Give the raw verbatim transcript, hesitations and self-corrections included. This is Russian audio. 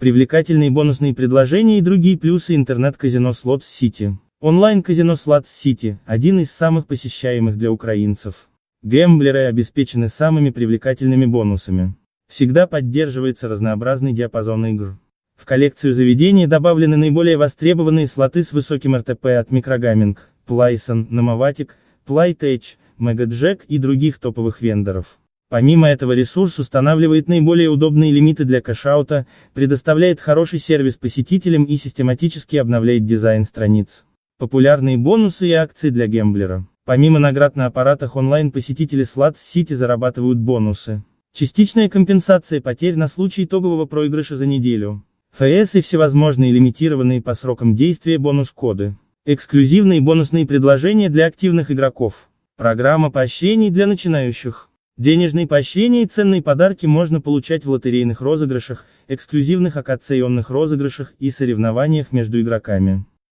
Привлекательные бонусные предложения и другие плюсы интернет-казино Slots City. Онлайн-казино Slots City – один из самых посещаемых для украинцев. Гэмблеры обеспечены самыми привлекательными бонусами. Всегда поддерживается разнообразный диапазон игр. В коллекцию заведения добавлены наиболее востребованные слоты с высоким эр тэ пэ от Microgaming, Playson, Nomovatic, Playtech, MegaJack и других топовых вендоров. Помимо этого ресурс устанавливает наиболее удобные лимиты для кэшаута, предоставляет хороший сервис посетителям и систематически обновляет дизайн страниц. Популярные бонусы и акции для гэмблера. Помимо наград на аппаратах онлайн посетители Slots City зарабатывают бонусы. Частичная компенсация потерь на случай итогового проигрыша за неделю. эф эс и всевозможные лимитированные по срокам действия бонус-коды. Эксклюзивные бонусные предложения для активных игроков. Программа поощрений для начинающих. Денежные поощрения и ценные подарки можно получать в лотерейных розыгрышах, эксклюзивных акционных розыгрышах и соревнованиях между игроками.